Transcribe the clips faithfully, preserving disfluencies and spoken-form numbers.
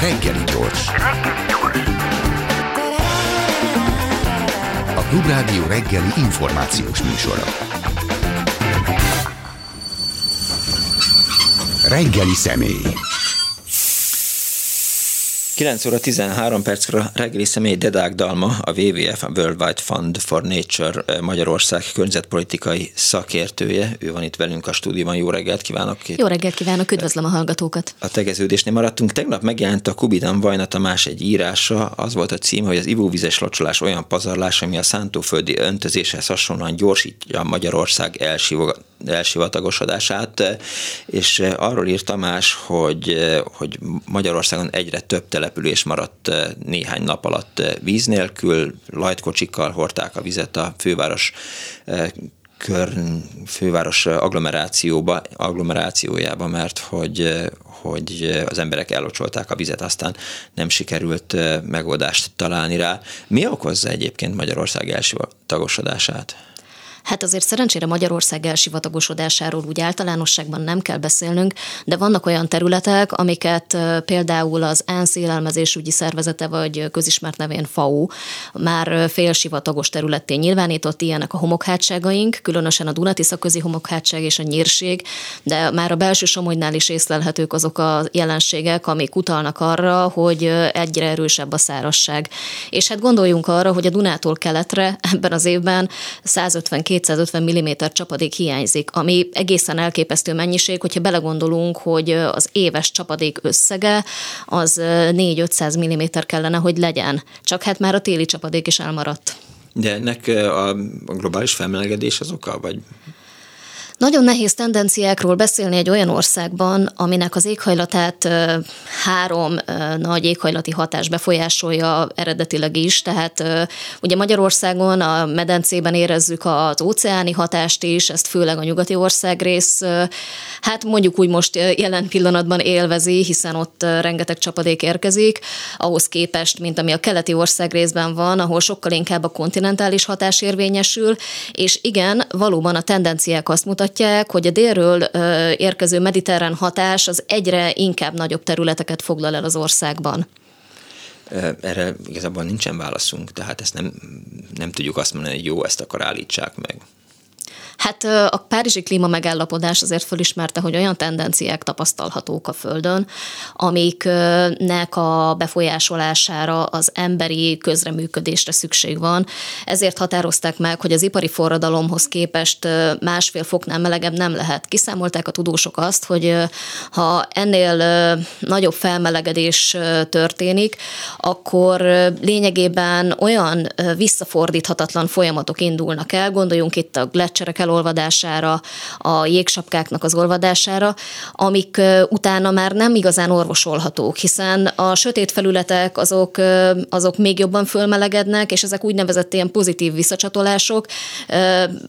Reggeli gyors. A Klubrádió reggeli információs műsora. Reggeli személy. kilenc óra tizenhárom perckor reggeli személy Dedák Dalma, a dupla vé dupla vé ef, a World Wide Fund for Nature Magyarország környezetpolitikai szakértője. Ő van itt velünk a stúdióban. Jó reggelt kívánok! Jó reggelt kívánok! Üdvözlöm a hallgatókat! A tegeződésnél maradtunk. Tegnap megjelent a Kubidan Vajna Tamás egy írása. Az volt a címe, hogy az ivóvizes locsolás olyan pazarlás, ami a szántóföldi öntözéshez hasonlóan gyorsítja Magyarország elsivogatását. elsivatagosodását, és arról írt Tamás, hogy, hogy Magyarországon egyre több település maradt néhány nap alatt víz nélkül, lajtkocsikkal hordták a vizet a főváros kör, főváros agglomerációba, agglomerációjába, mert hogy, hogy az emberek ellocsolták a vizet, aztán nem sikerült megoldást találni rá. Mi okozza egyébként Magyarország elsivatagosodását? Hát azért szerencsére Magyarország elsivatagosodásáról úgy általánosságban nem kell beszélnünk, de vannak olyan területek, amiket például az ENSZ élelmezésügyi szervezete, vagy közismert nevén ef á o már félsivatagos területté nyilvánított, ilyenek a homokhátságaink, különösen a Duna-Tisza közi homokhátság és a Nyírség, de már a belső Somogynál is észlelhetők azok a jelenségek, amik utalnak arra, hogy egyre erősebb a szárazság. És hát gondoljunk arra, hogy a Dunától keletre ebben az évben százötven-kétszázötven milliméter csapadék hiányzik, ami egészen elképesztő mennyiség, hogyha belegondolunk, hogy az éves csapadék összege az négyszáz-ötszáz milliméter kellene, hogy legyen. Csak hát már a téli csapadék is elmaradt. De ennek a globális felmelegedés az oka, vagy... Nagyon nehéz tendenciákról beszélni egy olyan országban, aminek az éghajlatát három nagy éghajlati hatás befolyásolja eredetileg is, tehát ugye Magyarországon a medencében érezzük az óceáni hatást is, ezt főleg a nyugati országrész, hát mondjuk úgy most jelen pillanatban élvezi, hiszen ott rengeteg csapadék érkezik, ahhoz képest, mint ami a keleti országrészben van, ahol sokkal inkább a kontinentális hatás érvényesül, és igen, valóban a tendenciák azt mutatják, hogy a délről érkező mediterrán hatás az egyre inkább nagyobb területeket foglal el az országban. Erre igazából nincsen válaszunk, tehát ezt nem, nem tudjuk azt mondani, hogy jó, ezt akkor állítsák meg. Hát a párizsi klímamegállapodás azért fölismerte, hogy olyan tendenciák tapasztalhatók a Földön, amiknek a befolyásolására az emberi közreműködésre szükség van. Ezért határozták meg, hogy az ipari forradalomhoz képest másfél foknál melegebb nem lehet. Kiszámolták a tudósok azt, hogy ha ennél nagyobb felmelegedés történik, akkor lényegében olyan visszafordíthatatlan folyamatok indulnak el, gondoljunk itt a gleccserek olvadására, a jégsapkáknak az olvadására, amik utána már nem igazán orvosolhatók, hiszen a sötét felületek azok, azok még jobban fölmelegednek, és ezek úgynevezett ilyen pozitív visszacsatolások,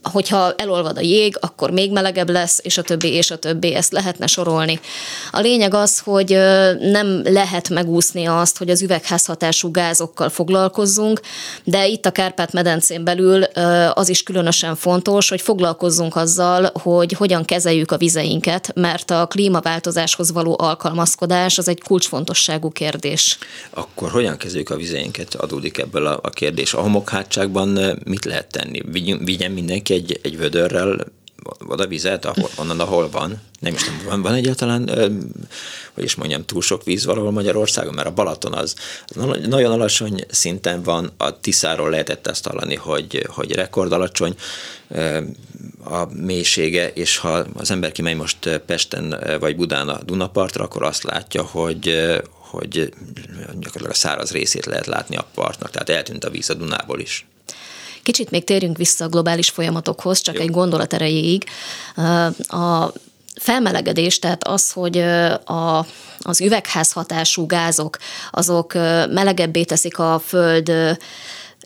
hogyha elolvad a jég, akkor még melegebb lesz, és a többi, és a többi, ezt lehetne sorolni. A lényeg az, hogy nem lehet megúszni azt, hogy az üvegházhatású gázokkal foglalkozzunk, de itt a Kárpát-medencén belül az is különösen fontos, hogy foglalkozzunk foglalkozzunk azzal, hogy hogyan kezeljük a vizeinket, mert a klímaváltozáshoz való alkalmazkodás az egy kulcsfontosságú kérdés. Akkor hogyan kezeljük a vizeinket, adódik ebből a, a kérdés. A homokhátságban mit lehet tenni? Vigyen mindenki egy, egy vödörrel oda vizet, ahol, onnan, ahol van? Nem is tudom, van, van egyáltalán, hogy is mondjam, túl sok víz valahol Magyarországon, mert a Balaton az, az nagyon alacsony szinten van, a Tiszáról lehetett azt hallani, hogy, hogy rekord alacsony a mélysége, és ha az ember kimegy most Pesten vagy Budán a Dunapartra, akkor azt látja, hogy, hogy gyakorlatilag a száraz részét lehet látni a partnak, tehát eltűnt a víz a Dunából is. Kicsit még térjünk vissza a globális folyamatokhoz, csak Jó. egy gondolat erejéig. A felmelegedés, tehát az, hogy a, az üvegházhatású gázok, azok melegebbé teszik a föld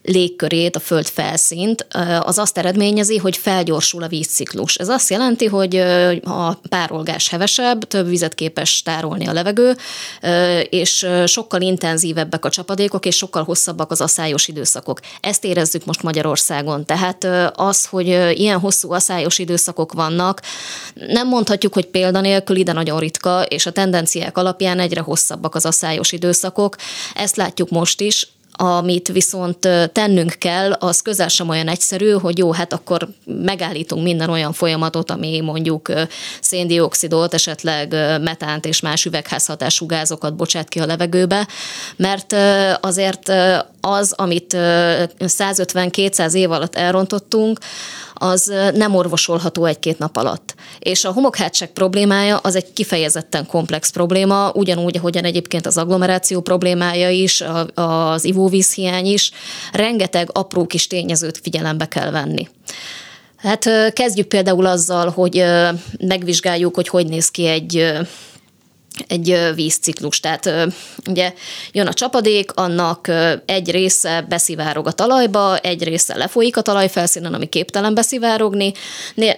légkörét, a föld felszínt, az azt eredményezi, hogy felgyorsul a vízciklus. Ez azt jelenti, hogy a párolgás hevesebb, több vizet képes tárolni a levegő, és sokkal intenzívebbek a csapadékok, és sokkal hosszabbak az aszályos időszakok. Ezt érezzük most Magyarországon. Tehát az, hogy ilyen hosszú aszályos időszakok vannak, nem mondhatjuk, hogy példanélkül, de nagyon ritka, és a tendenciák alapján egyre hosszabbak az aszályos időszakok. Ezt látjuk most is. Amit viszont tennünk kell, az közel sem olyan egyszerű, hogy jó, hát akkor megállítunk minden olyan folyamatot, ami mondjuk széndioxidot, esetleg metánt és más üvegházhatású gázokat bocsát ki a levegőbe, mert azért az, amit száz ötven-kétszáz év alatt elrontottunk, az nem orvosolható egy-két nap alatt. És a homokhátság problémája az egy kifejezetten komplex probléma, ugyanúgy, ahogyan egyébként az agglomeráció problémája is, az ivóvízhiány is, rengeteg apró kis tényezőt figyelembe kell venni. Hát kezdjük például azzal, hogy megvizsgáljuk, hogy hogy néz ki egy egy vízciklus. Tehát ugye jön a csapadék, annak egy része beszivárog a talajba, egy része lefolyik a talajfelszínen, ami képtelen beszivárogni,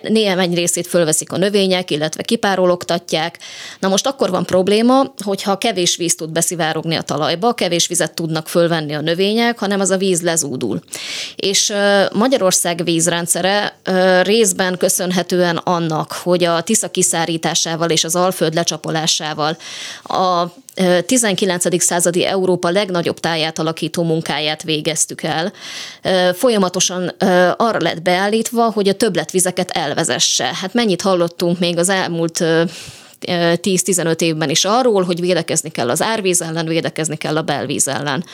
néhány részét fölveszik a növények, illetve kipárologtatják. Na most akkor van probléma, hogyha kevés víz tud beszivárogni a talajba, kevés vizet tudnak fölvenni a növények, hanem az a víz lezúdul. És Magyarország vízrendszere részben köszönhetően annak, hogy a Tisza kiszárításával és az Alföld lecsapolásával a tizenkilencedik századi Európa legnagyobb táját alakító munkáját végeztük el. Folyamatosan arra lett beállítva, hogy a többletvizeket elvezesse. Hát mennyit hallottunk még az elmúlt tíz-tizenöt évben is arról, hogy védekezni kell az árvíz ellen, védekezni kell a belvíz ellen.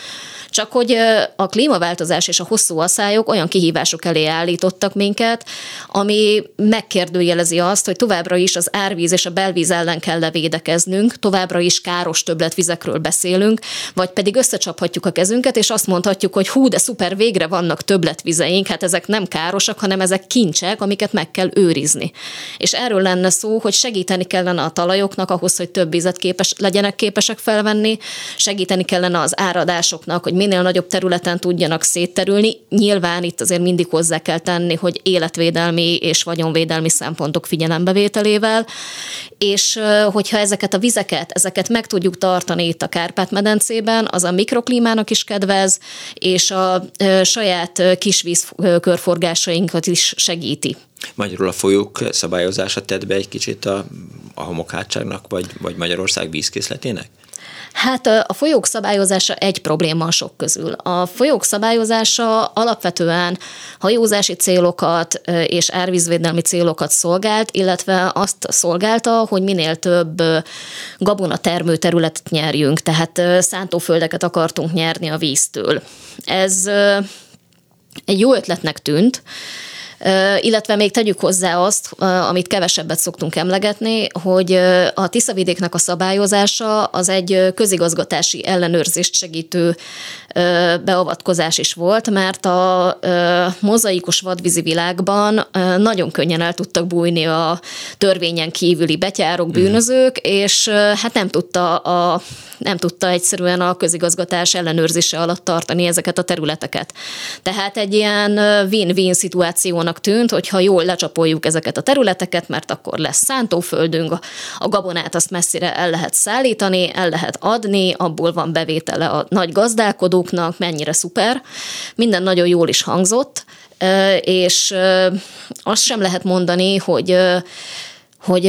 Csak hogy a klímaváltozás és a hosszú aszályok olyan kihívások elé állítottak minket, ami megkérdőjelezi azt, hogy továbbra is az árvíz és a belvíz ellen kell védekeznünk, továbbra is káros többletvizekről beszélünk, vagy pedig összecsaphatjuk a kezünket, és azt mondhatjuk, hogy hú, de szuper, végre vannak többletvizeink, hát ezek nem károsak, hanem ezek kincsek, amiket meg kell őrizni. És erről lenne szó, hogy segíteni kellene a talajoknak ahhoz, hogy több vizet képes, legyenek képesek felvenni, segíteni kellene az áradásoknak, hogy minél nagyobb területen tudjanak szétterülni. Nyilván itt azért mindig hozzá kell tenni, hogy életvédelmi és vagyonvédelmi szempontok figyelembevételével, és hogyha ezeket a vizeket, ezeket meg tudjuk tartani itt a Kárpát-medencében, az a mikroklímának is kedvez, és a saját kisvíz körforgásainkat is segíti. Magyarul a folyók szabályozása tett be egy kicsit a, a homokhátságnak, vagy, vagy Magyarország vízkészletének? Hát a folyók szabályozása egy probléma sok közül. A folyók szabályozása alapvetően hajózási célokat és árvízvédelmi célokat szolgált, illetve azt szolgálta, hogy minél több gabonatermő területet nyerjünk, tehát szántóföldeket akartunk nyerni a víztől. Ez egy jó ötletnek tűnt, illetve még tegyük hozzá azt, amit kevesebbet szoktunk emlegetni, hogy a Tiszavidéknek a szabályozása az egy közigazgatási ellenőrzést segítő beavatkozás is volt, mert a mozaikus vadvízi világban nagyon könnyen el tudtak bújni a törvényen kívüli betyárok, bűnözők, és hát nem tudta, a, nem tudta egyszerűen a közigazgatás ellenőrzése alatt tartani ezeket a területeket. Tehát egy ilyen win-win szituációnak tűnt, hogyha jól lecsapoljuk ezeket a területeket, mert akkor lesz szántóföldünk, a gabonát azt messzire el lehet szállítani, el lehet adni, abból van bevétele a nagy gazdálkodóknak, mennyire szuper. Minden nagyon jól is hangzott, és azt sem lehet mondani, hogy hogy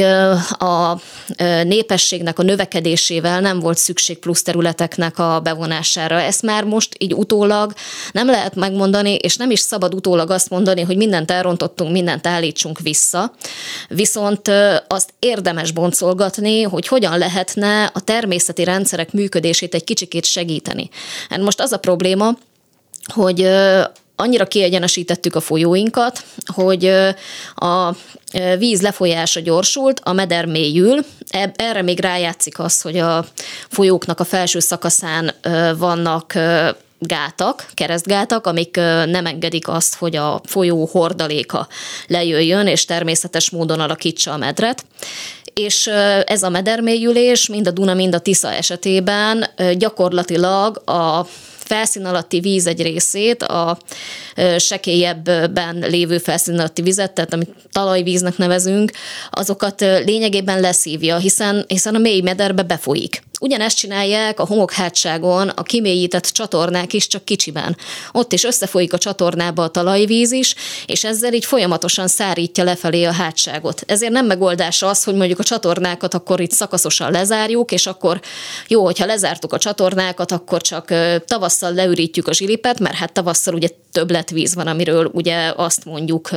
a népességnek a növekedésével nem volt szükség plusz területeknek a bevonására. Ezt már most így utólag nem lehet megmondani, és nem is szabad utólag azt mondani, hogy mindent elrontottunk, mindent állítsunk vissza. Viszont azt érdemes boncolgatni, hogy hogyan lehetne a természeti rendszerek működését egy kicsikét segíteni. Hát most az a probléma, hogy annyira kiegyenesítettük a folyóinkat, hogy a víz lefolyása gyorsult, a meder mélyül. Erre még rájátszik az, hogy a folyóknak a felső szakaszán vannak gátak, keresztgátak, amik nem engedik azt, hogy a folyó hordaléka lejöjjön, és természetes módon alakítsa a medret. és ez a medermélyülés mind a Duna, mind a Tisza esetében gyakorlatilag a felszín alatti víz egy részét, a sekélyebben lévő felszín alatti vizet, tehát amit talajvíznek nevezünk, azokat lényegében leszívja, hiszen, hiszen a mély mederbe befolyik. Ugyanezt csinálják a homokhátságon a kimélyített csatornák is, csak kicsiben. Ott is összefolyik a csatornába a talajvíz is, és ezzel így folyamatosan szárítja lefelé a hátságot. Ezért nem megoldás az, hogy mondjuk a csatornákat akkor itt szakaszosan lezárjuk, és akkor jó, hogyha lezártuk a csatornákat, akkor csak tavasszal leürítjük a zsilipet, mert hát tavasszal ugye többletvíz van, amiről ugye azt mondjuk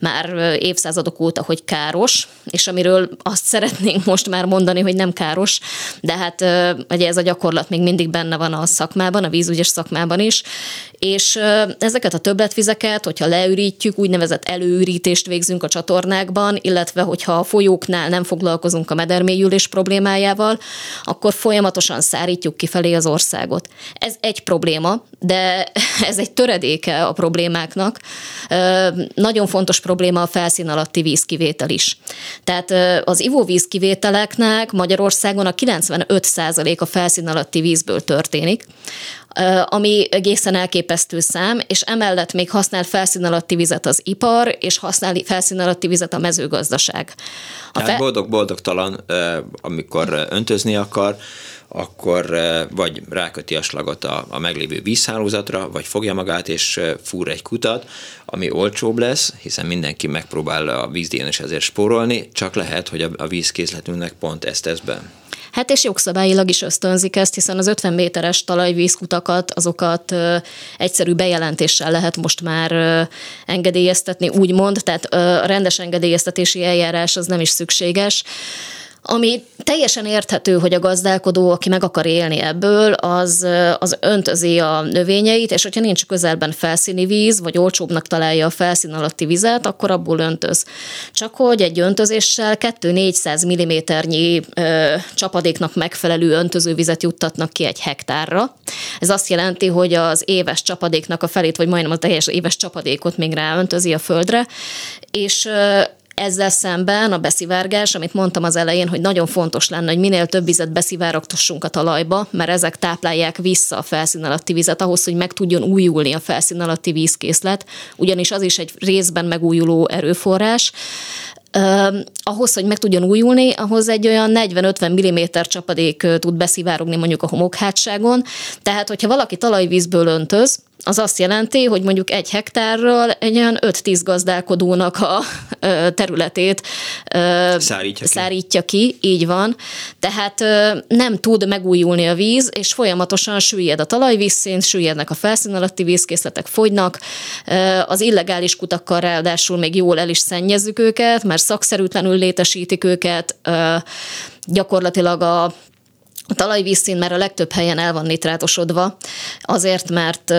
már évszázadok óta, hogy káros, és amiről azt szeretnénk most már mondani, hogy nem káros, de hát ugye ez a gyakorlat még mindig benne van a szakmában, a vízügyes szakmában is, és ezeket a többletvizeket, hogyha leürítjük, úgynevezett előürítést végzünk a csatornákban, illetve hogyha a folyóknál nem foglalkozunk a medermélyülés problémájával, akkor folyamatosan szárítjuk kifelé az országot. Ez egy probléma, de ez egy töredéke a problémáknak. Nagyon fontos probléma a felszín alatti vízkivétel is. Tehát az ivóvízkivételeknek Magyarországon a kilencvenöt százalék a felszín alatti vízből történik, ami egészen elképesztő szám, és emellett még használ felszín alatti vizet az ipar, és használ felszín alatti vizet a mezőgazdaság. A fe... boldog-boldogtalan, amikor öntözni akar, akkor vagy ráköti a slagot a, a meglévő vízhálózatra, vagy fogja magát és fúr egy kutat, ami olcsóbb lesz, hiszen mindenki megpróbál a vízdíjon is ezért spórolni, csak lehet, hogy a, a vízkészletünknek pont ezt tesz be. Hát és jogszabályilag is ösztönzik ezt, hiszen az ötven méteres talajvízkutakat, azokat ö, egyszerű bejelentéssel lehet most már ö, engedélyeztetni, úgymond, tehát ö, a rendes engedélyeztetési eljárás az nem is szükséges. Ami teljesen érthető, hogy a gazdálkodó, aki meg akar élni ebből, az, az öntözi a növényeit, és hogyha nincs közelben felszíni víz, vagy olcsóbbnak találja a felszín alatti vizet, akkor abból öntöz. Csak hogy egy öntözéssel kétszáz-négyszáz milliméternyi ö, csapadéknak megfelelő öntözővizet juttatnak ki egy hektárra. Ez azt jelenti, hogy az éves csapadéknak a felét, vagy majdnem a teljes éves csapadékot még ráöntözi a földre, és ö, ezzel szemben a beszivárgás, amit mondtam az elején, hogy nagyon fontos lenne, hogy minél több vizet beszivárogtassunk a talajba, mert ezek táplálják vissza a felszín alatti vizet ahhoz, hogy meg tudjon újulni a felszín alatti vízkészlet, ugyanis az is egy részben megújuló erőforrás. Uh, ahhoz, hogy meg tudjon újulni, ahhoz egy olyan negyven-ötven milliméter csapadék tud beszivárogni mondjuk a homokhátságon. Tehát, hogyha valaki talajvízből öntöz, az azt jelenti, hogy mondjuk egy hektárral egy olyan öt-tíz gazdálkodónak a területét szárítja ki. szárítja ki, így van. Tehát nem tud megújulni a víz, és folyamatosan süllyed a talajvízszint, süllyednek a felszín alatti vízkészletek, fogynak. Az illegális kutakkal ráadásul még jól el is szennyezzük őket, mert szakszerűtlenül létesítik őket, gyakorlatilag a A talajvízszín már a legtöbb helyen el van nitrátosodva, azért, mert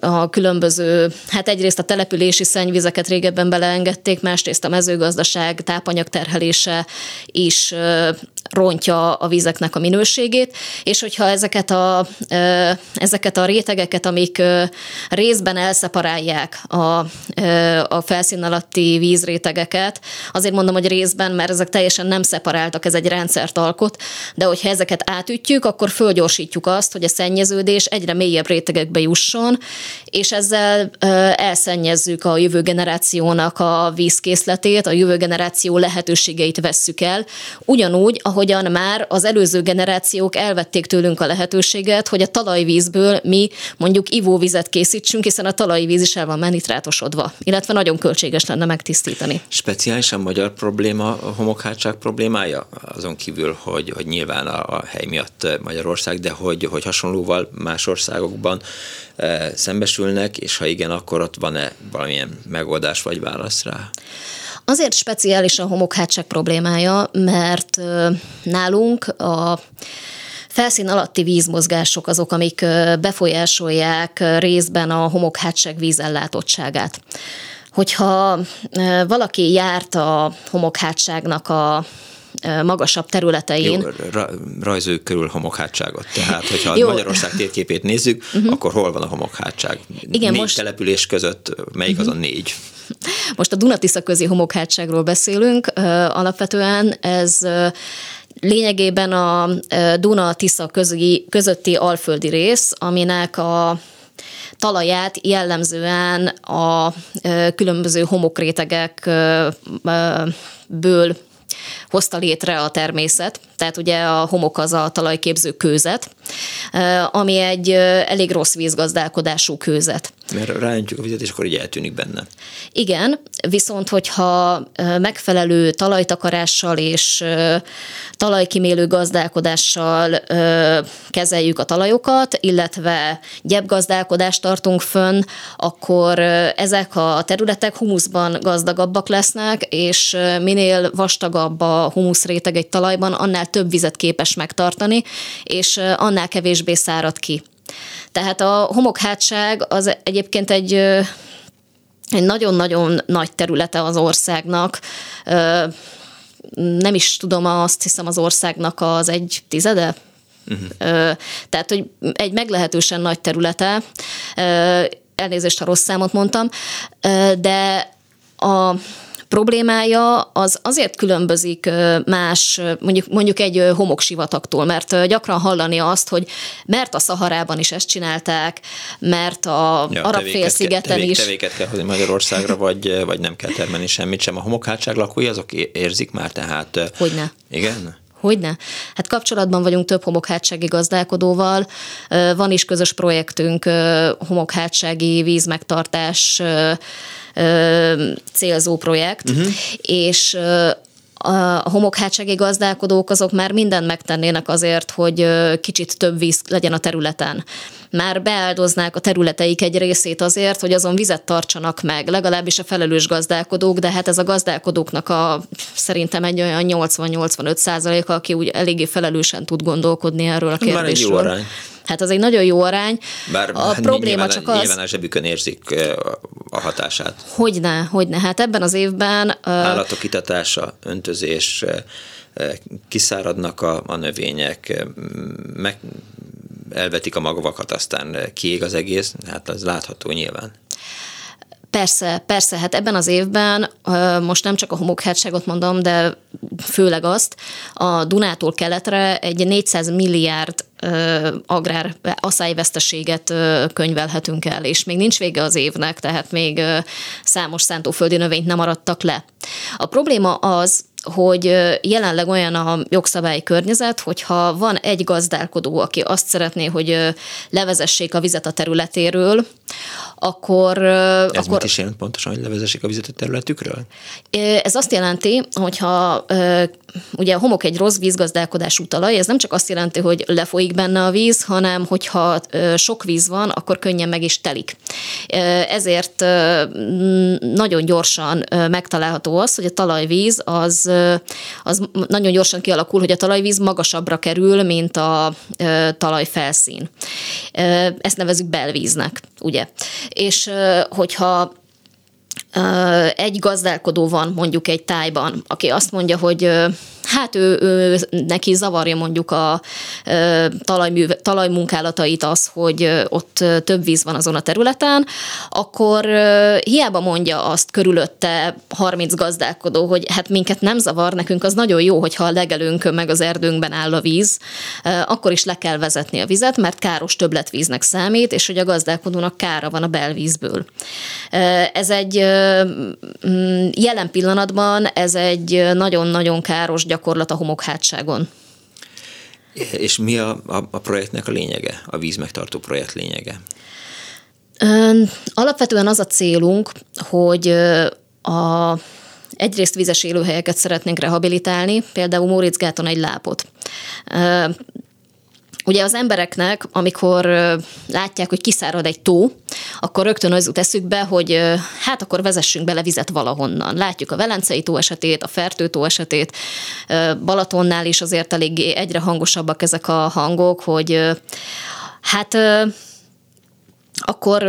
a különböző, hát egyrészt a települési szennyvizeket régebben beleengedték, másrészt a mezőgazdaság tápanyagterhelése is rontja a vízeknek a minőségét, és hogyha ezeket a, ezeket a rétegeket, amik részben elszeparálják a, a felszín alatti vízrétegeket, azért mondom, hogy részben, mert ezek teljesen nem szeparáltak, ez egy rendszert alkot, de hogyha ezeket átütjük, akkor fölgyorsítjuk azt, hogy a szennyeződés egyre mélyebb rétegekbe jusson, és ezzel elszennyezzük a jövő generációnak a vízkészletét, a jövő generáció lehetőségeit vesszük el, ugyanúgy, ahogyan már az előző generációk elvették tőlünk a lehetőséget, hogy a talajvízből mi mondjuk ivóvizet készítsünk, hiszen a talajvíz is el van már nitrátosodva, illetve nagyon költséges lenne megtisztítani. Speciálisan magyar probléma a homokhátság problémája? Azon kívül, hogy, hogy nyilván a, a hely miatt Magyarország, de hogy, hogy hasonlóval más országokban e, szembesülnek, és ha igen, akkor ott van-e valamilyen megoldás vagy válasz rá? Azért speciális a homokhátság problémája, mert nálunk a felszín alatti vízmozgások azok, amik befolyásolják részben a homokhátság vízellátottságát. Hogyha valaki járt a homokhátságnak a magasabb területein. Jó, rajzoljuk körül homokhátságot. Tehát, hogyha jó. Magyarország térképét nézzük, uh-huh. akkor hol van a homokhátság? Igen, négy most... település között melyik uh-huh. az a négy? Most a Duna-Tisza közi homokhátságról beszélünk. Alapvetően ez... lényegében a Duna-Tisza közötti alföldi rész, aminek a talaját jellemzően a különböző homokrétegekből hozta létre a természet, tehát ugye a homok az a talajképző kőzet, ami egy elég rossz vízgazdálkodású kőzet. Mert ráöntjük a vizet, és akkor így eltűnik benne. Igen, viszont hogyha megfelelő talajtakarással és talajkímélő gazdálkodással kezeljük a talajokat, illetve gyepgazdálkodást tartunk fönn, akkor ezek a területek humuszban gazdagabbak lesznek, és minél vastagabb a humuszréteg egy talajban, annál több vizet képes megtartani, és annál kevésbé szárad ki. Tehát a homokhátság az egyébként egy, egy nagyon-nagyon nagy területe az országnak. Nem is tudom, azt hiszem az országnak az egy tizede? Uh-huh. Tehát, hogy egy meglehetősen nagy területe. Elnézést, ha rossz számot mondtam. De a problémája az azért különbözik más, mondjuk, mondjuk egy homoksivataktól, mert gyakran hallani azt, hogy mert a Szaharában is ezt csinálták, mert a ja, Arab-félszigeten is. Tevéket kell hozni Magyarországra, vagy, vagy nem kell termelni semmit sem. A homokhátság lakói azok érzik már, tehát... Hogyne. Igen? Hogyne. Hát kapcsolatban vagyunk több homokhátsági gazdálkodóval, van is közös projektünk homokhátsági vízmegtartás célzó projekt, uh-huh. és a homokhátsági gazdálkodók azok már mindent megtennének azért, hogy kicsit több víz legyen a területen. Már beáldoznák a területeik egy részét azért, hogy azon vizet tartsanak meg, legalábbis a felelős gazdálkodók, de hát ez a gazdálkodóknak a, szerintem egy olyan nyolcvan-nyolcvanöt százaléka, aki úgy eléggé felelősen tud gondolkodni erről a kérdésről. Hát az egy nagyon jó arány. Bár a probléma csak az... Nyilván a zsebükön érzik a hatását. Hogyne, hogyne. Hát ebben az évben... Állatok itatása, öntözés, kiszáradnak a, a növények, meg, elvetik a magvakat, aztán kiég az egész. Hát az látható nyilván. Persze, persze, hát ebben az évben, most nem csak a homokhátságot mondom, de főleg azt, a Dunától keletre egy négyszáz milliárd agrár aszályveszteséget könyvelhetünk el, és még nincs vége az évnek, tehát még számos szántóföldi növényt nem maradtak le. A probléma az, hogy jelenleg olyan a jogszabályi környezet, hogyha van egy gazdálkodó, aki azt szeretné, hogy levezessék a vizet a területéről, akkor... Ez akkor, mit is jelent pontosan, hogy levezessék a vizet a területükről? Ez azt jelenti, hogyha ugye a homok egy rossz vízgazdálkodású talaj, ez nem csak azt jelenti, hogy lefolyik benne a víz, hanem hogyha sok víz van, akkor könnyen meg is telik. Ezért nagyon gyorsan megtalálható az, hogy a talajvíz az az nagyon gyorsan kialakul, hogy a talajvíz magasabbra kerül, mint a talajfelszín. Ezt nevezzük belvíznek, ugye? És hogyha egy gazdálkodó van mondjuk egy tájban, aki azt mondja, hogy hát ő, ő neki zavarja mondjuk a talajmű, talajmunkálatait az, hogy ott több víz van azon a területen, akkor hiába mondja azt körülötte harminc gazdálkodó, hogy hát minket nem zavar, nekünk az nagyon jó, hogyha a legelőnkön meg az erdőnkben áll a víz, akkor is le kell vezetni a vizet, mert káros többletvíznek számít, és hogy a gazdálkodónak kára van a belvízből. Ez egy jelen pillanatban ez egy nagyon-nagyon káros gyakorlat a homokhátságon. És mi a, a, a projektnek a lényege, a vízmegtartó projekt lényege? Alapvetően az a célunk, hogy a, egyrészt vizes élőhelyeket szeretnénk rehabilitálni, például Móricz Gáton egy lápot. Ugye az embereknek, amikor látják, hogy kiszárad egy tó, akkor rögtön az jut eszükbe, hogy hát akkor vezessünk bele vizet valahonnan. Látjuk a Velencei tó esetét, a Fertő tó esetét, Balatonnál is azért eléggé egyre hangosabbak ezek a hangok, hogy hát akkor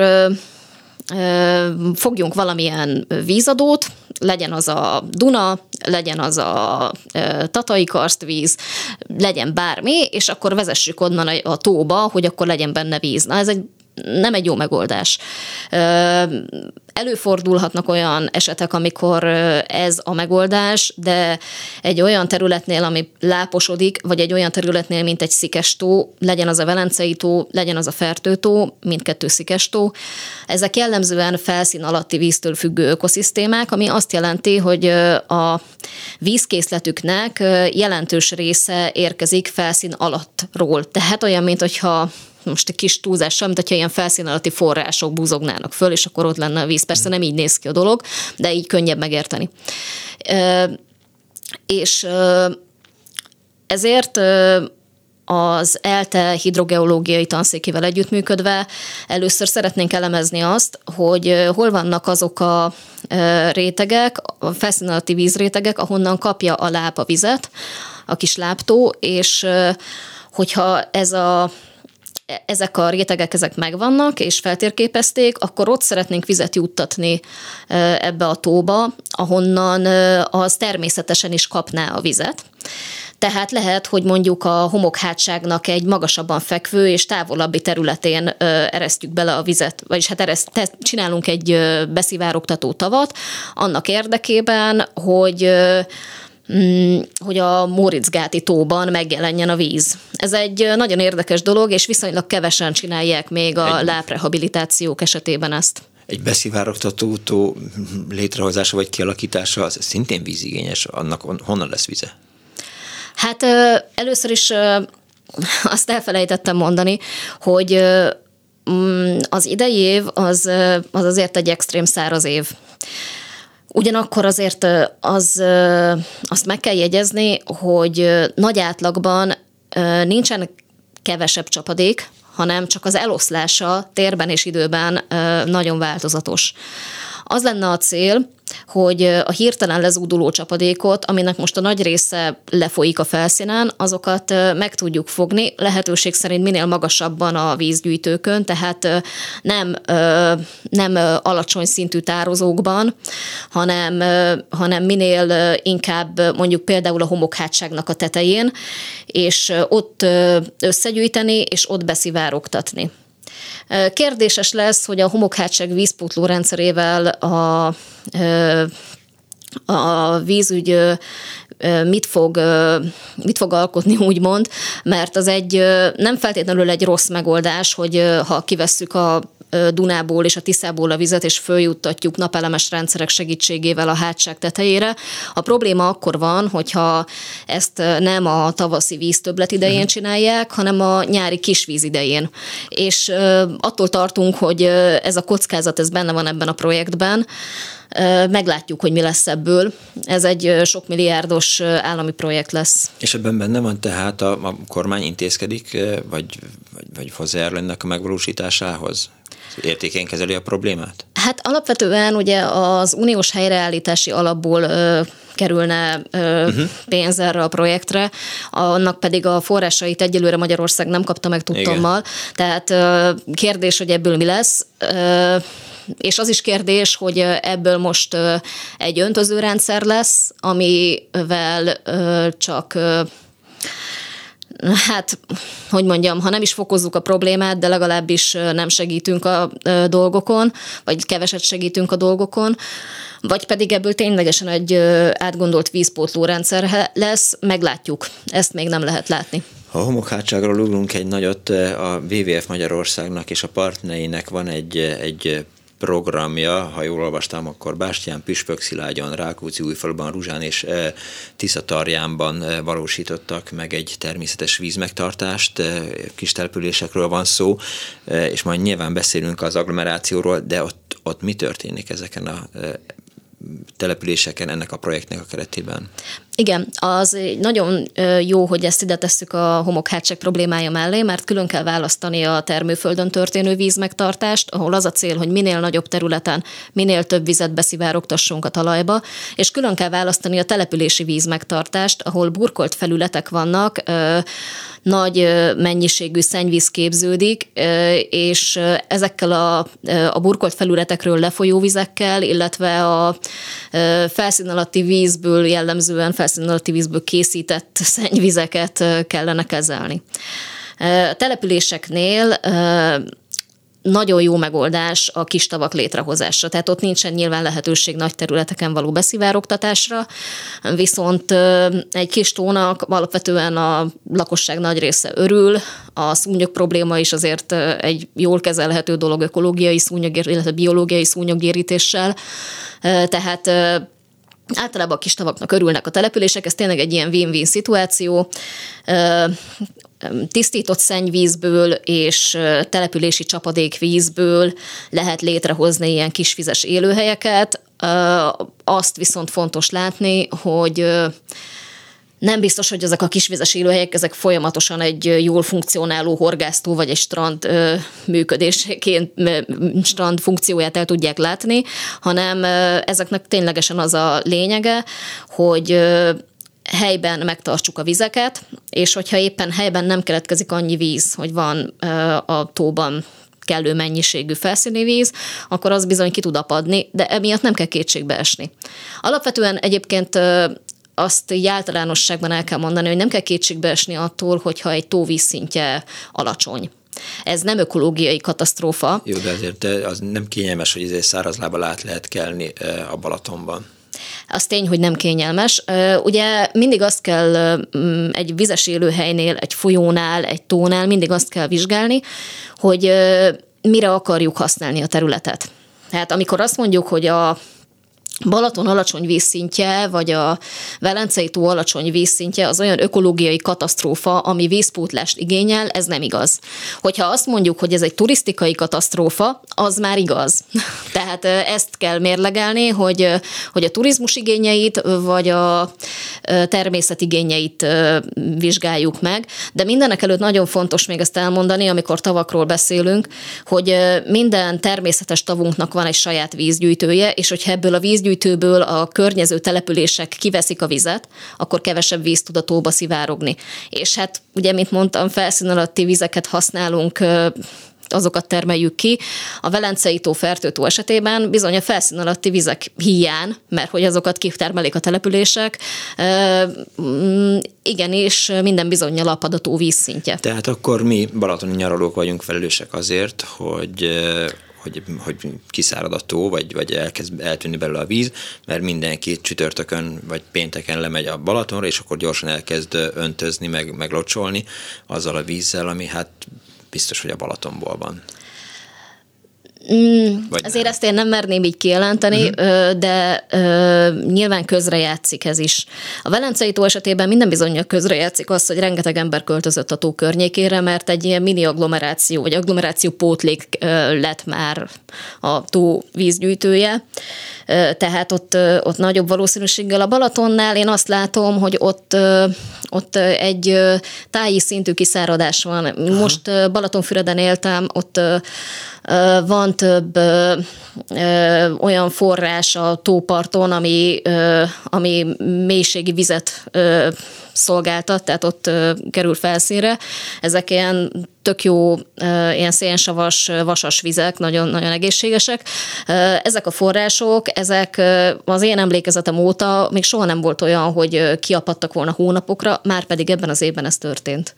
fogjunk valamilyen vízadót, legyen az a Duna, legyen az a tatai karstvíz, legyen bármi, és akkor vezessük onnan a tóba, hogy akkor legyen benne víz. Na, ez egy nem egy jó megoldás. Előfordulhatnak olyan esetek, amikor ez a megoldás, de egy olyan területnél, ami láposodik, vagy egy olyan területnél, mint egy szikes tó, legyen az a Velencei tó, legyen az a Fertő tó, mindkettő szikes tó. Ezek jellemzően felszín alatti víztől függő ökoszisztémák, ami azt jelenti, hogy a vízkészletüknek jelentős része érkezik felszín alattról. Tehát olyan, mint hogyha most egy kis túlzással, mint hogyha ilyen felszín alatti források búzognának föl, és akkor ott lenne a víz. Persze nem így néz ki a dolog, de így könnyebb megérteni. És ezért az ELTE hidrogeológiai tanszékével együttműködve először szeretnénk elemezni azt, hogy hol vannak azok a rétegek, a felszín alatti vízrétegek, ahonnan kapja a láp a vizet, a kis láptó, és hogyha ez a ezek a rétegek, ezek megvannak, és feltérképezték, akkor ott szeretnénk vizet juttatni ebbe a tóba, ahonnan az természetesen is kapná a vizet. Tehát lehet, hogy mondjuk a homokhátságnak egy magasabban fekvő és távolabbi területén eresztjük bele a vizet, vagyis hát ereszt, csinálunk egy beszivárogtató tavat, annak érdekében, hogy hogy a Móricz Gáti tóban megjelenjen a víz. Ez egy nagyon érdekes dolog, és viszonylag kevesen csinálják még a egy, láprehabilitációk esetében ezt. Egy beszivárogtató tó létrehozása vagy kialakítása az szintén vízigényes, annak honnan lesz vize? Hát először is azt elfelejtettem mondani, hogy az idei év az, az azért egy extrém száraz év. Ugyanakkor azért az, azt meg kell jegyezni, hogy nagy átlagban nincsen kevesebb csapadék, hanem csak az eloszlása térben és időben nagyon változatos. Az lenne a cél, hogy a hirtelen lezúduló csapadékot, aminek most a nagy része lefolyik a felszínen, azokat meg tudjuk fogni, lehetőség szerint minél magasabban a vízgyűjtőkön, tehát nem, nem alacsony szintű tározókban, hanem, hanem minél inkább mondjuk például a homokhátságnak a tetején, és ott összegyűjteni, és ott beszivárogtatni. Kérdéses lesz, hogy a homokhátság vízpótló rendszerével a, a vízügy mit fog, mit fog alkotni, úgymond, mert az egy nem feltétlenül egy rossz megoldás, hogy ha kivesszük a Dunából és a Tiszából a vizet, és följuttatjuk napelemes rendszerek segítségével a hátság tetejére. A probléma akkor van, hogyha ezt nem a tavaszi víztöbblet idején csinálják, hanem a nyári kisvíz idején. És attól tartunk, hogy ez a kockázat, ez benne van ebben a projektben. Meglátjuk, hogy mi lesz ebből. Ez egy sok milliárdos állami projekt lesz. És ebben benne van tehát a, a kormány intézkedik, vagy, vagy, vagy hozzájárul ennek a megvalósításához? Értékén kezeli a problémát? Hát alapvetően ugye az uniós helyreállítási alapból ö, kerülne ö, uh-huh. pénz erre a projektre, annak pedig a forrásait egyelőre Magyarország nem kapta meg tudtommal. Tehát ö, kérdés, hogy ebből mi lesz. Ö, és az is kérdés, hogy ebből most ö, egy öntöző rendszer lesz, amivel ö, csak... Ö, Hát, hogy mondjam, ha nem is fokozzuk a problémát, de legalábbis nem segítünk a dolgokon, vagy keveset segítünk a dolgokon, vagy pedig ebből ténylegesen egy átgondolt vízpótló rendszer lesz, meglátjuk. Ezt még nem lehet látni. Ha a homokhátságról ugrunk egy nagyot, a dupla vé dupla ef Magyarországnak és a partnereinek van egy, egy programja, ha jól olvastam, akkor Bástyán, Püspökszilágyon, Rákóczi Újfaluban, Ruzsán és Tiszatarjánban valósítottak meg egy természetes vízmegtartást, kis településekről van szó, és majd nyilván beszélünk az agglomerációról, de ott, ott mi történik ezeken a településeken ennek a projektnek a keretében? Igen, az nagyon jó, hogy ezt ide tesszük a homokhátság problémája mellé, mert külön kell választani a termőföldön történő vízmegtartást, ahol az a cél, hogy minél nagyobb területen, minél több vizet beszivárogtassunk a talajba, és külön kell választani a települési vízmegtartást, ahol burkolt felületek vannak, nagy mennyiségű szennyvíz képződik, és ezekkel a, a burkolt felületekről lefolyó vizekkel, illetve a felszín alatti vízből jellemzően felszín alatti vízből készített szennyvizeket kellene kezelni. A településeknél nagyon jó megoldás a kis tavak létrehozása. Tehát ott nincsen nyilván lehetőség nagy területeken való beszivárogtatásra, viszont egy kis tónak alapvetően a lakosság nagy része örül, a szúnyog probléma is azért egy jól kezelhető dolog ökológiai szúnyog, illetve biológiai szúnyogérítéssel. Tehát általában a kis tavaknak örülnek a települések, ez tényleg egy ilyen win-win szituáció. Tisztított szennyvízből és települési csapadékvízből lehet létrehozni ilyen kisvizes élőhelyeket. Azt viszont fontos látni, hogy nem biztos, hogy ezek a kisvizes élőhelyek ezek folyamatosan egy jól funkcionáló horgásztó vagy egy strand működésként, strand funkcióját el tudják látni, hanem ezeknek ténylegesen az a lényege, hogy helyben megtartsuk a vizeket, és hogyha éppen helyben nem keletkezik annyi víz, hogy van a tóban kellő mennyiségű felszíni víz, akkor az bizony ki tud apadni, de emiatt nem kell kétségbe esni. Alapvetően egyébként azt így általánosságban el kell mondani, hogy nem kell kétségbe esni attól, hogyha egy tó vízszintje alacsony. Ez nem ökológiai katasztrófa. Jó, de azért az nem kényelmes, hogy ezért szárazlábbal át lehet kelni a Balatonban. Az tény, hogy nem kényelmes. Ugye mindig azt kell egy vizes élőhelynél, egy folyónál, egy tónál, mindig azt kell vizsgálni, hogy mire akarjuk használni a területet. Tehát amikor azt mondjuk, hogy a Balaton alacsony vízszintje, vagy a Velencei tó alacsony vízszintje az olyan ökológiai katasztrófa, ami vízpótlást igényel, ez nem igaz. Hogyha azt mondjuk, hogy ez egy turisztikai katasztrófa, az már igaz. Tehát ezt kell mérlegelni, hogy, hogy a turizmus igényeit, vagy a természet igényeit vizsgáljuk meg, de mindenek előtt nagyon fontos még ezt elmondani, amikor tavakról beszélünk, hogy minden természetes tavunknak van egy saját vízgyűjtője, és hogyha ebből a vízgyűjtőből a környező települések kiveszik a vizet, akkor kevesebb víz tud a tóba szivárogni. És hát ugye, mint mondtam, felszín alatti vizeket használunk, azokat termeljük ki. A Velencei tó, Fertő tó esetében bizony a felszín alatti vizek hiány, mert hogy azokat kitermelik a települések, igen, és minden bizonnyal apad a tó vízszintje. Tehát akkor mi balatoni nyaralók vagyunk felelősek azért, hogy... Hogy, hogy kiszárad a tó, vagy, vagy elkezd eltűnni belőle a víz, mert mindenki csütörtökön vagy pénteken lemegy a Balatonra, és akkor gyorsan elkezd öntözni, meg, meg locsolni azzal a vízzel, ami hát biztos, hogy a Balatonból van. Mm, azért nem. Ezt én nem merném így kijelenteni, uh-huh. de uh, nyilván közrejátszik ez is. A Velencei tó esetében minden bizonnyal közrejátszik az, hogy rengeteg ember költözött a tó környékére, mert egy ilyen mini agglomeráció, vagy agglomeráció pótlék uh, lett már a tó vízgyűjtője. Uh, tehát ott, uh, ott nagyobb valószínűséggel a Balatonnál én azt látom, hogy ott, uh, ott egy uh, táji szintű kiszáradás van. Uh-huh. Most uh, Balatonfüreden éltem, ott uh, uh, van több ö, ö, olyan forrás a tóparton, ami, ö, ami mélységi vizet ö, szolgáltat, tehát ott ö, kerül felszínre. Ezek ilyen tök jó, ö, ilyen szénsavas, vasas vizek, nagyon-nagyon egészségesek. Ezek a források, ezek az én emlékezetem óta még soha nem volt olyan, hogy kiapadtak volna hónapokra, már pedig ebben az évben ez történt.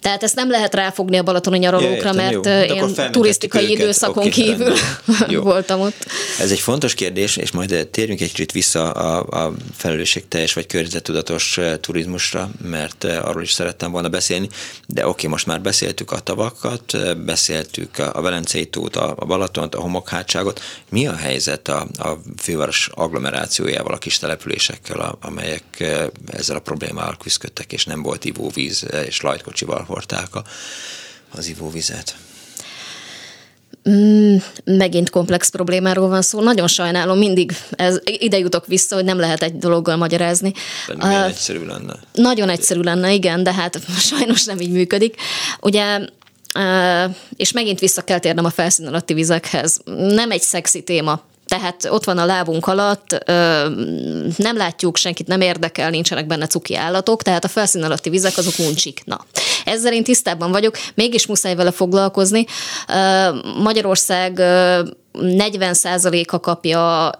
Tehát ezt nem lehet ráfogni a balatoni nyaralókra, ja, értem, mert én turisztikai időszakon okay, kívül voltam ott. Ez egy fontos kérdés, és majd térjünk egy kicsit vissza a, a felelősségteljes vagy környezettudatos turizmusra, mert arról is szerettem volna beszélni, de oké, okay, most már beszéltük a tavakat, beszéltük a Velencei tót, a Balatont, a homokhátságot. Mi a helyzet a, a főváros agglomerációjával, a kis településekkel, amelyek ezzel a problémával küzdöttek, és nem volt ivóvíz, és lajtkocsival hordták az ivóvizet? Mm, megint komplex problémáról van szó. Nagyon sajnálom, mindig ez, ide jutok vissza, hogy nem lehet egy dologgal magyarázni. Pedig uh, egyszerű lenne. Nagyon egyszerű lenne, igen, de hát sajnos nem így működik. Ugye, uh, és megint vissza kell térnem a felszín alatti vizekhez. Nem egy szexi téma. Tehát ott van a lábunk alatt, nem látjuk, senkit nem érdekel, nincsenek benne cuki állatok, tehát a felszín alatti vizek azok muncsik. Na, ezzel én tisztában vagyok, mégis muszáj vele foglalkozni. Magyarország negyven százaléka kapja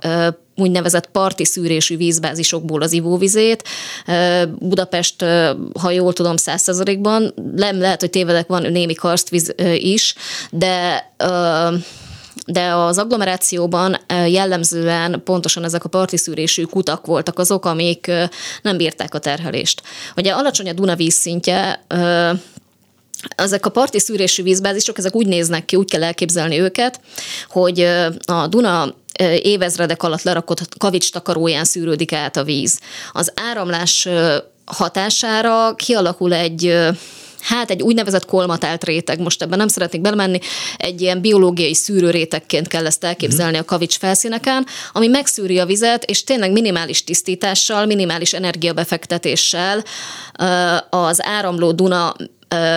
úgynevezett parti szűrésű vízbázisokból az ivóvizét. Budapest, ha jól tudom, száz százalékban, nem lehet, hogy tévedek, van némi karstvíz is, de... de az agglomerációban jellemzően pontosan ezek a parti szűrésű kutak voltak azok, amik nem bírták a terhelést. Ugye alacsony a Duna vízszintje, ezek a parti szűrésű vízbázisok, ezek úgy néznek ki, úgy kell elképzelni őket, hogy a Duna évezredek alatt lerakott kavics takaróján szűrődik át a víz. Az áramlás hatására kialakul egy... hát egy úgynevezett kolmatált réteg, most ebben nem szeretnék belemenni, egy ilyen biológiai szűrőrétegként kell ezt elképzelni a kavics felszíneken, ami megszűri a vizet, és tényleg minimális tisztítással, minimális energiabefektetéssel az áramló Duna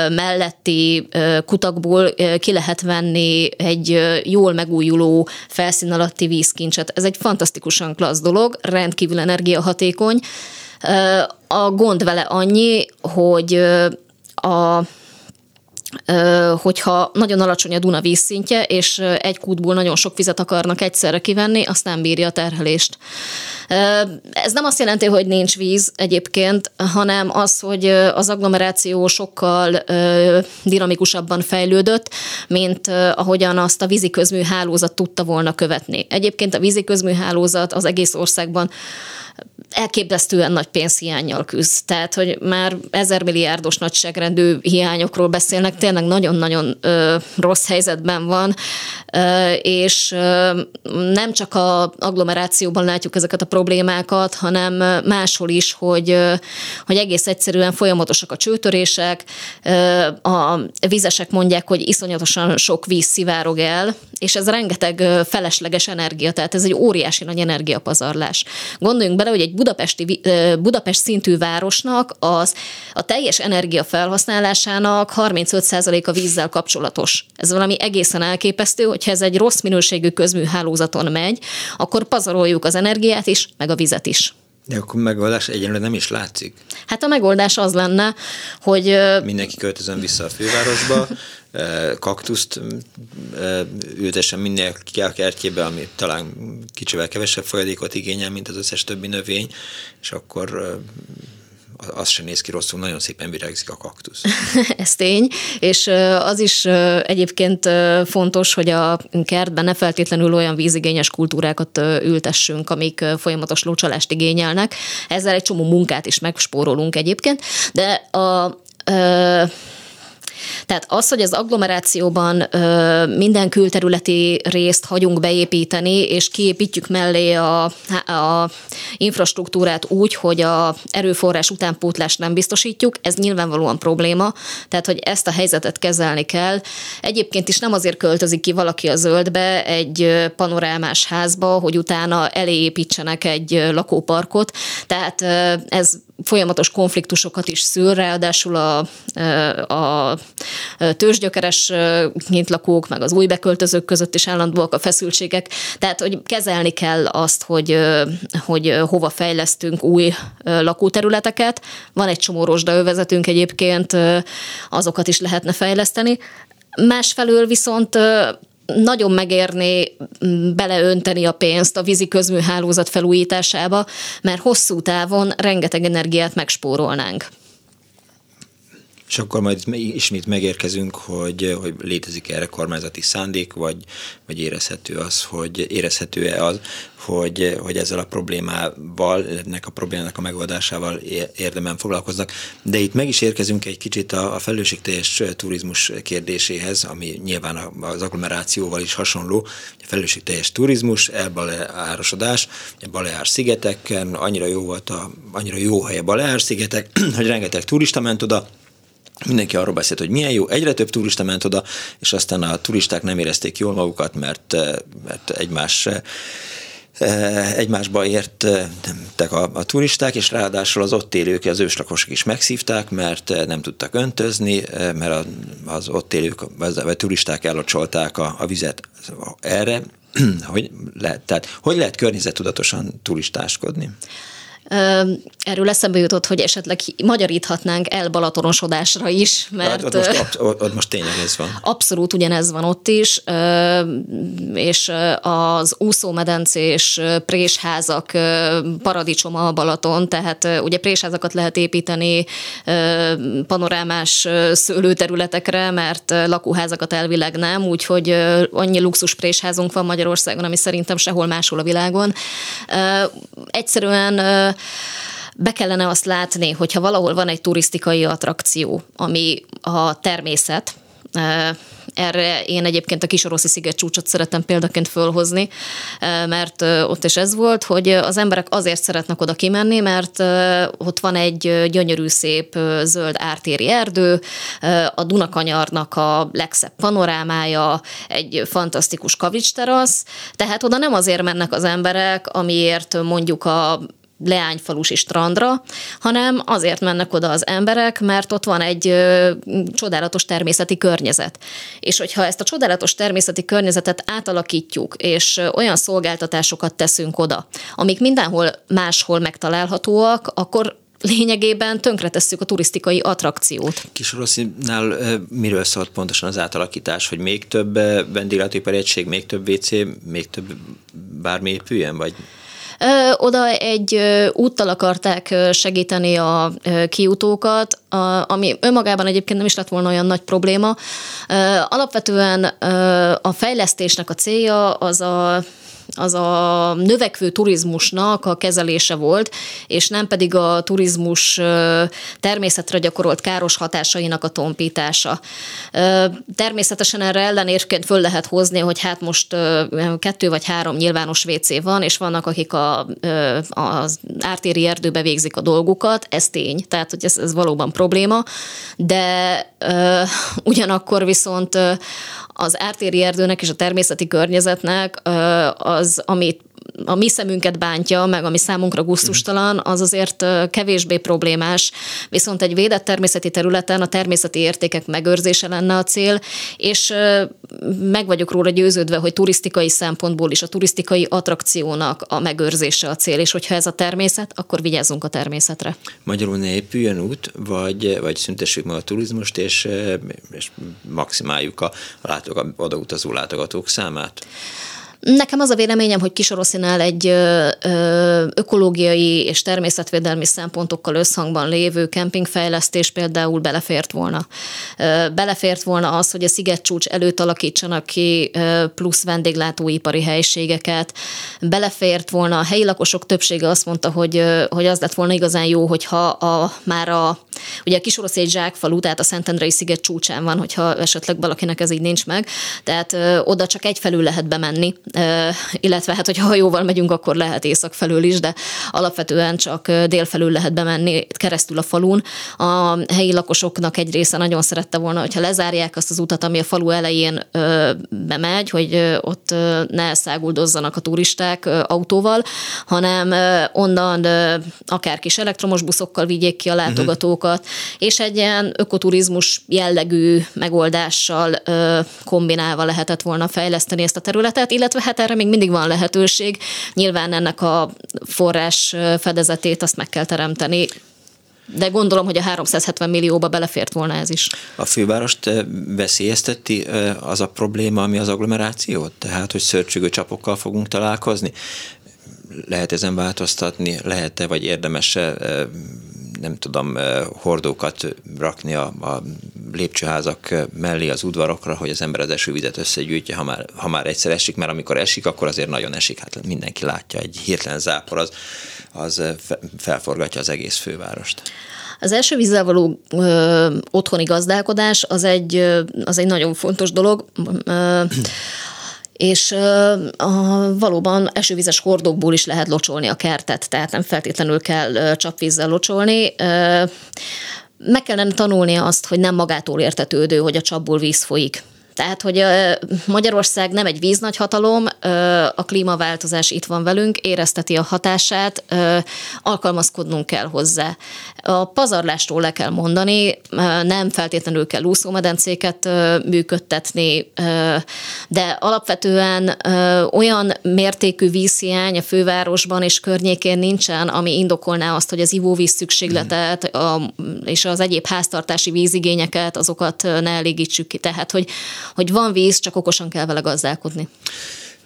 melletti kutakból ki lehet venni egy jól megújuló felszín alatti vízkincset. Ez egy fantasztikusan klassz dolog, rendkívül energiahatékony. A gond vele annyi, hogy A, hogyha nagyon alacsony a Duna vízszintje, és egy kútból nagyon sok vizet akarnak egyszerre kivenni, azt nem bírja a terhelést. Ez nem azt jelenti, hogy nincs víz egyébként, hanem az, hogy az agglomeráció sokkal dinamikusabban fejlődött, mint ahogyan azt a vízi közműhálózat tudta volna követni. Egyébként a vízi közműhálózat az egész országban elképesztően nagy pénzhiánnyal küzd. Tehát, hogy már ezer milliárdos nagyságrendű hiányokról beszélnek, tényleg nagyon-nagyon ö, rossz helyzetben van, ö, és ö, nem csak az agglomerációban látjuk ezeket a problémákat, hanem máshol is, hogy, ö, hogy egész egyszerűen folyamatosak a csőtörések, ö, a vizesek mondják, hogy iszonyatosan sok víz szivárog el, és ez rengeteg felesleges energia, tehát ez egy óriási nagy energiapazarlás. Gondoljunk bele, hogy egy budapesti, Budapest szintű városnak az, a teljes energia felhasználásának harmincöt százaléka vízzel kapcsolatos. Ez valami egészen elképesztő, hogyha ez egy rossz minőségű közműhálózaton megy, akkor pazaroljuk az energiát is, meg a vizet is. De akkor megoldás egyenlően nem is látszik. Hát a megoldás az lenne, hogy... mindenki költözön vissza a fővárosba, kaktuszt ültessen mindenki a kertjébe, ami talán kicsivel kevesebb folyadékot igényel, mint az összes többi növény, és akkor... az sem néz ki rosszul, nagyon szépen virágzik a kaktusz. Ez tény, és az is egyébként fontos, hogy a kertben ne feltétlenül olyan vízigényes kultúrákat ültessünk, amik folyamatos lócsalást igényelnek. Ezzel egy csomó munkát is megspórolunk egyébként, de a... Ö, Tehát az, hogy az agglomerációban ö, minden külterületi részt hagyunk beépíteni, és kiépítjük mellé a, a infrastruktúrát úgy, hogy a erőforrás utánpótlást nem biztosítjuk, ez nyilvánvalóan probléma, tehát hogy ezt a helyzetet kezelni kell. Egyébként is nem azért költözik ki valaki a zöldbe egy panorámás házba, hogy utána eléépítsenek egy lakóparkot, tehát ö, ez folyamatos konfliktusokat is szül, ráadásul a, a tőzsgyökeres kintlakók, meg az új beköltözők között is állandóak a feszültségek. Tehát, hogy kezelni kell azt, hogy, hogy hova fejlesztünk új lakóterületeket. Van egy csomó rozsdaövezetünk egyébként, azokat is lehetne fejleszteni. Másfelől viszont nagyon megérné beleönteni a pénzt a vízi közműhálózat felújításába, mert hosszú távon rengeteg energiát megspórolnánk. És akkor majd ismét megérkezünk, hogy, hogy létezik erre kormányzati szándék, vagy, vagy érezhető az, hogy érezhető-e az, hogy, hogy ezzel a problémával, ennek a problémának a megoldásával érdemben foglalkoznak. De itt meg is érkezünk egy kicsit a, a felelősségteljes turizmus kérdéséhez, ami nyilván az agglomerációval is hasonló. A felelősségteljes turizmus, elbaleárosodás, a Baleár-szigeteken, annyira jó volt a, annyira jó hely a Baleár-szigetek, hogy rengeteg turista ment oda, mindenki arról beszélt, hogy milyen jó, egyre több turista ment oda, és aztán a turisták nem érezték jól magukat, mert, mert egymás... egymásba értek a, a turisták, és ráadásul az ott élők, az őslakosok is megszívták, mert nem tudtak öntözni, mert az ott élők, vagy turisták ellocsolták a, a vizet erre. Hogy lehet, tehát hogy lehet környezettudatosan turistáskodni? Erről eszembe jutott, hogy esetleg magyaríthatnánk el balatonosodásra is, mert... Ott most, ott, ott most tényleg ez van. Abszolút ugyanez van ott is, és az úszómedencés présházak paradicsoma a Balaton, tehát ugye présházakat lehet építeni panorámás szőlőterületekre, mert lakóházakat elvileg nem, úgyhogy annyi luxus présházunk van Magyarországon, ami szerintem sehol máshol a világon. Egyszerűen be kellene azt látni, hogyha valahol van egy turisztikai attrakció, ami a természet, erre én egyébként a Kisoroszi sziget csúcsot szeretem példaként fölhozni, mert ott is ez volt, hogy az emberek azért szeretnek oda kimenni, mert ott van egy gyönyörű szép zöld ártéri erdő, a Dunakanyarnak a legszebb panorámája, egy fantasztikus kavicsterasz, tehát oda nem azért mennek az emberek, amiért mondjuk a leányfalusi strandra, hanem azért mennek oda az emberek, mert ott van egy ö, csodálatos természeti környezet. És hogyha ezt a csodálatos természeti környezetet átalakítjuk, és olyan szolgáltatásokat teszünk oda, amik mindenhol máshol megtalálhatóak, akkor lényegében tönkretesszük a turisztikai attrakciót. Kisoroszinál miről szólt pontosan az átalakítás, hogy még több vendéglátóipari egység, még több vé cé, még több bármi épüljen, vagy... Oda egy úttal akarták segíteni a kijutókat, ami önmagában egyébként nem is lett volna olyan nagy probléma. Alapvetően a fejlesztésnek a célja az a az a növekvő turizmusnak a kezelése volt, és nem pedig a turizmus természetre gyakorolt káros hatásainak a tompítása. Természetesen erre ellenérként föl lehet hozni, hogy hát most kettő vagy három nyilvános vé cé van, és vannak, akik a, az ártéri erdőbe végzik a dolgukat, ez tény, tehát hogy ez, ez valóban probléma, de ugyanakkor viszont az ártéri erdőnek és a természeti környezetnek az, amit a mi szemünket bántja, meg ami számunkra gusztustalan, az azért kevésbé problémás. Viszont egy védett természeti területen a természeti értékek megőrzése lenne a cél, és meg vagyok róla győződve, hogy turisztikai szempontból is a turisztikai attrakciónak a megőrzése a cél, és hogyha ez a természet, akkor vigyázzunk a természetre. Magyarul ne épüljön út, vagy, vagy szüntessük meg a turizmust, és, és maximáljuk a, a odautazó látogatók számát? Nekem az a véleményem, hogy Kisoroszinál egy ökológiai és természetvédelmi szempontokkal összhangban lévő kempingfejlesztés például belefért volna. Belefért volna az, hogy a szigetcsúcs előtt alakítsanak ki plusz vendéglátóipari helyiségeket. Belefért volna, a helyi lakosok többsége azt mondta, hogy, hogy az lett volna igazán jó, hogyha a, már a, ugye a Kisoroszi egy zsákfalu, tehát a Szentendrei sziget csúcsán van, hogyha esetleg valakinek ez így nincs meg, tehát oda csak egyfelül lehet bemenni, illetve hát, hogyha hajóval megyünk, akkor lehet észak felől is, de alapvetően csak dél felől lehet bemenni keresztül a falun. A helyi lakosoknak egy része nagyon szerette volna, hogyha lezárják azt az utat, ami a falu elején bemegy, hogy ott ne száguldozzanak a turisták autóval, hanem onnan akár kis elektromos buszokkal vigyék ki a látogatókat, uh-huh. és egy ilyen ökoturizmus jellegű megoldással kombinálva lehetett volna fejleszteni ezt a területet, illetve hát erre még mindig van lehetőség. Nyilván ennek a forrás fedezetét azt meg kell teremteni, de gondolom, hogy a háromszázhetven millióba belefért volna ez is. A fővárost veszélyezteti az a probléma, ami az agglomerációt? Tehát, hogy szörcsögő csapokkal fogunk találkozni? Lehet ezen változtatni? Lehet-e, vagy érdemes-e, nem tudom, hordókat rakni a, a lépcsőházak mellé az udvarokra, hogy az ember az esővizet összegyűjtje, ha már, ha már egyszer esik, mert amikor esik, akkor azért nagyon esik. Hát mindenki látja, egy hirtelen zápor az, az felforgatja az egész fővárost. Az esővízzel való ö, otthoni gazdálkodás az egy, ö, az egy nagyon fontos dolog. Ö, és a, valóban esővizes hordókból is lehet locsolni a kertet, tehát nem feltétlenül kell csapvízzel locsolni. meg kellene tanulnia azt, hogy nem magától értetődő, hogy a csapból víz folyik. Tehát, hogy Magyarország nem egy víznagyhatalom, a klímaváltozás itt van velünk, érezteti a hatását, alkalmazkodnunk kell hozzá. A pazarlástól le kell mondani, nem feltétlenül kell úszómedencéket működtetni, de alapvetően olyan mértékű vízhiány a fővárosban és környékén nincsen, ami indokolná azt, hogy az ivóvíz szükségletet a, és az egyéb háztartási vízigényeket, azokat ne elégítsük ki. Tehát, hogy hogy van víz, csak okosan kell vele gazdálkodni.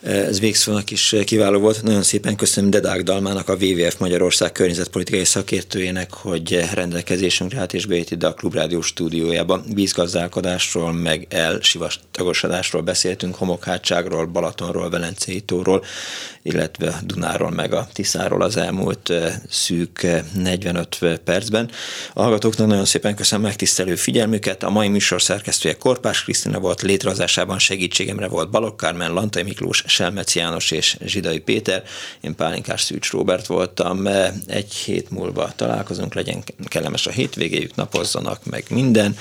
Ez végszónak is kiváló volt. Nagyon szépen köszönöm Dedák Dalmának, a dupla vé dupla vé ef Magyarország környezetpolitikai szakértőjének, hogy rendelkezésünkre állt és bejött ide a Klubrádió stúdiójába. Vízgazdálkodásról, meg elsivatagosodásról beszéltünk, homokhátságról, Balatonról, Velencei tóról, illetve Dunáról, meg a Tiszáról az elmúlt szűk negyvenöt percben. A hallgatóknak nagyon szépen köszönöm megtisztelő figyelmüket. A mai műsor szerkesztője Korpás Krisztina volt, létrehozásában segítségemre volt Balogh Kármen, Lantai Miklós, Selmec János és Zsidai Péter. Én Pálinkás Szűcs Róbert voltam. Egy hét múlva találkozunk, legyen kellemes a hétvégéjük, napozzanak meg minden,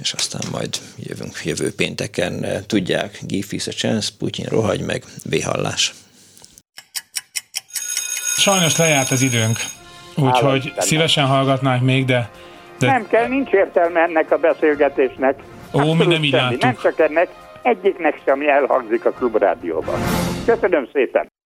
és aztán majd jövünk jövő pénteken. Tudják, give us a chance, Putyin rohagy meg, véhallás. Sajnos lejárt az időnk, úgyhogy szívesen hallgatnánk még, de... de... Nem kell, nincs értelme ennek a beszélgetésnek. Ó, mi nem így álltuk. Nem csak ennek. Egyiknek sem elhangzik a Klubrádióban. Köszönöm szépen!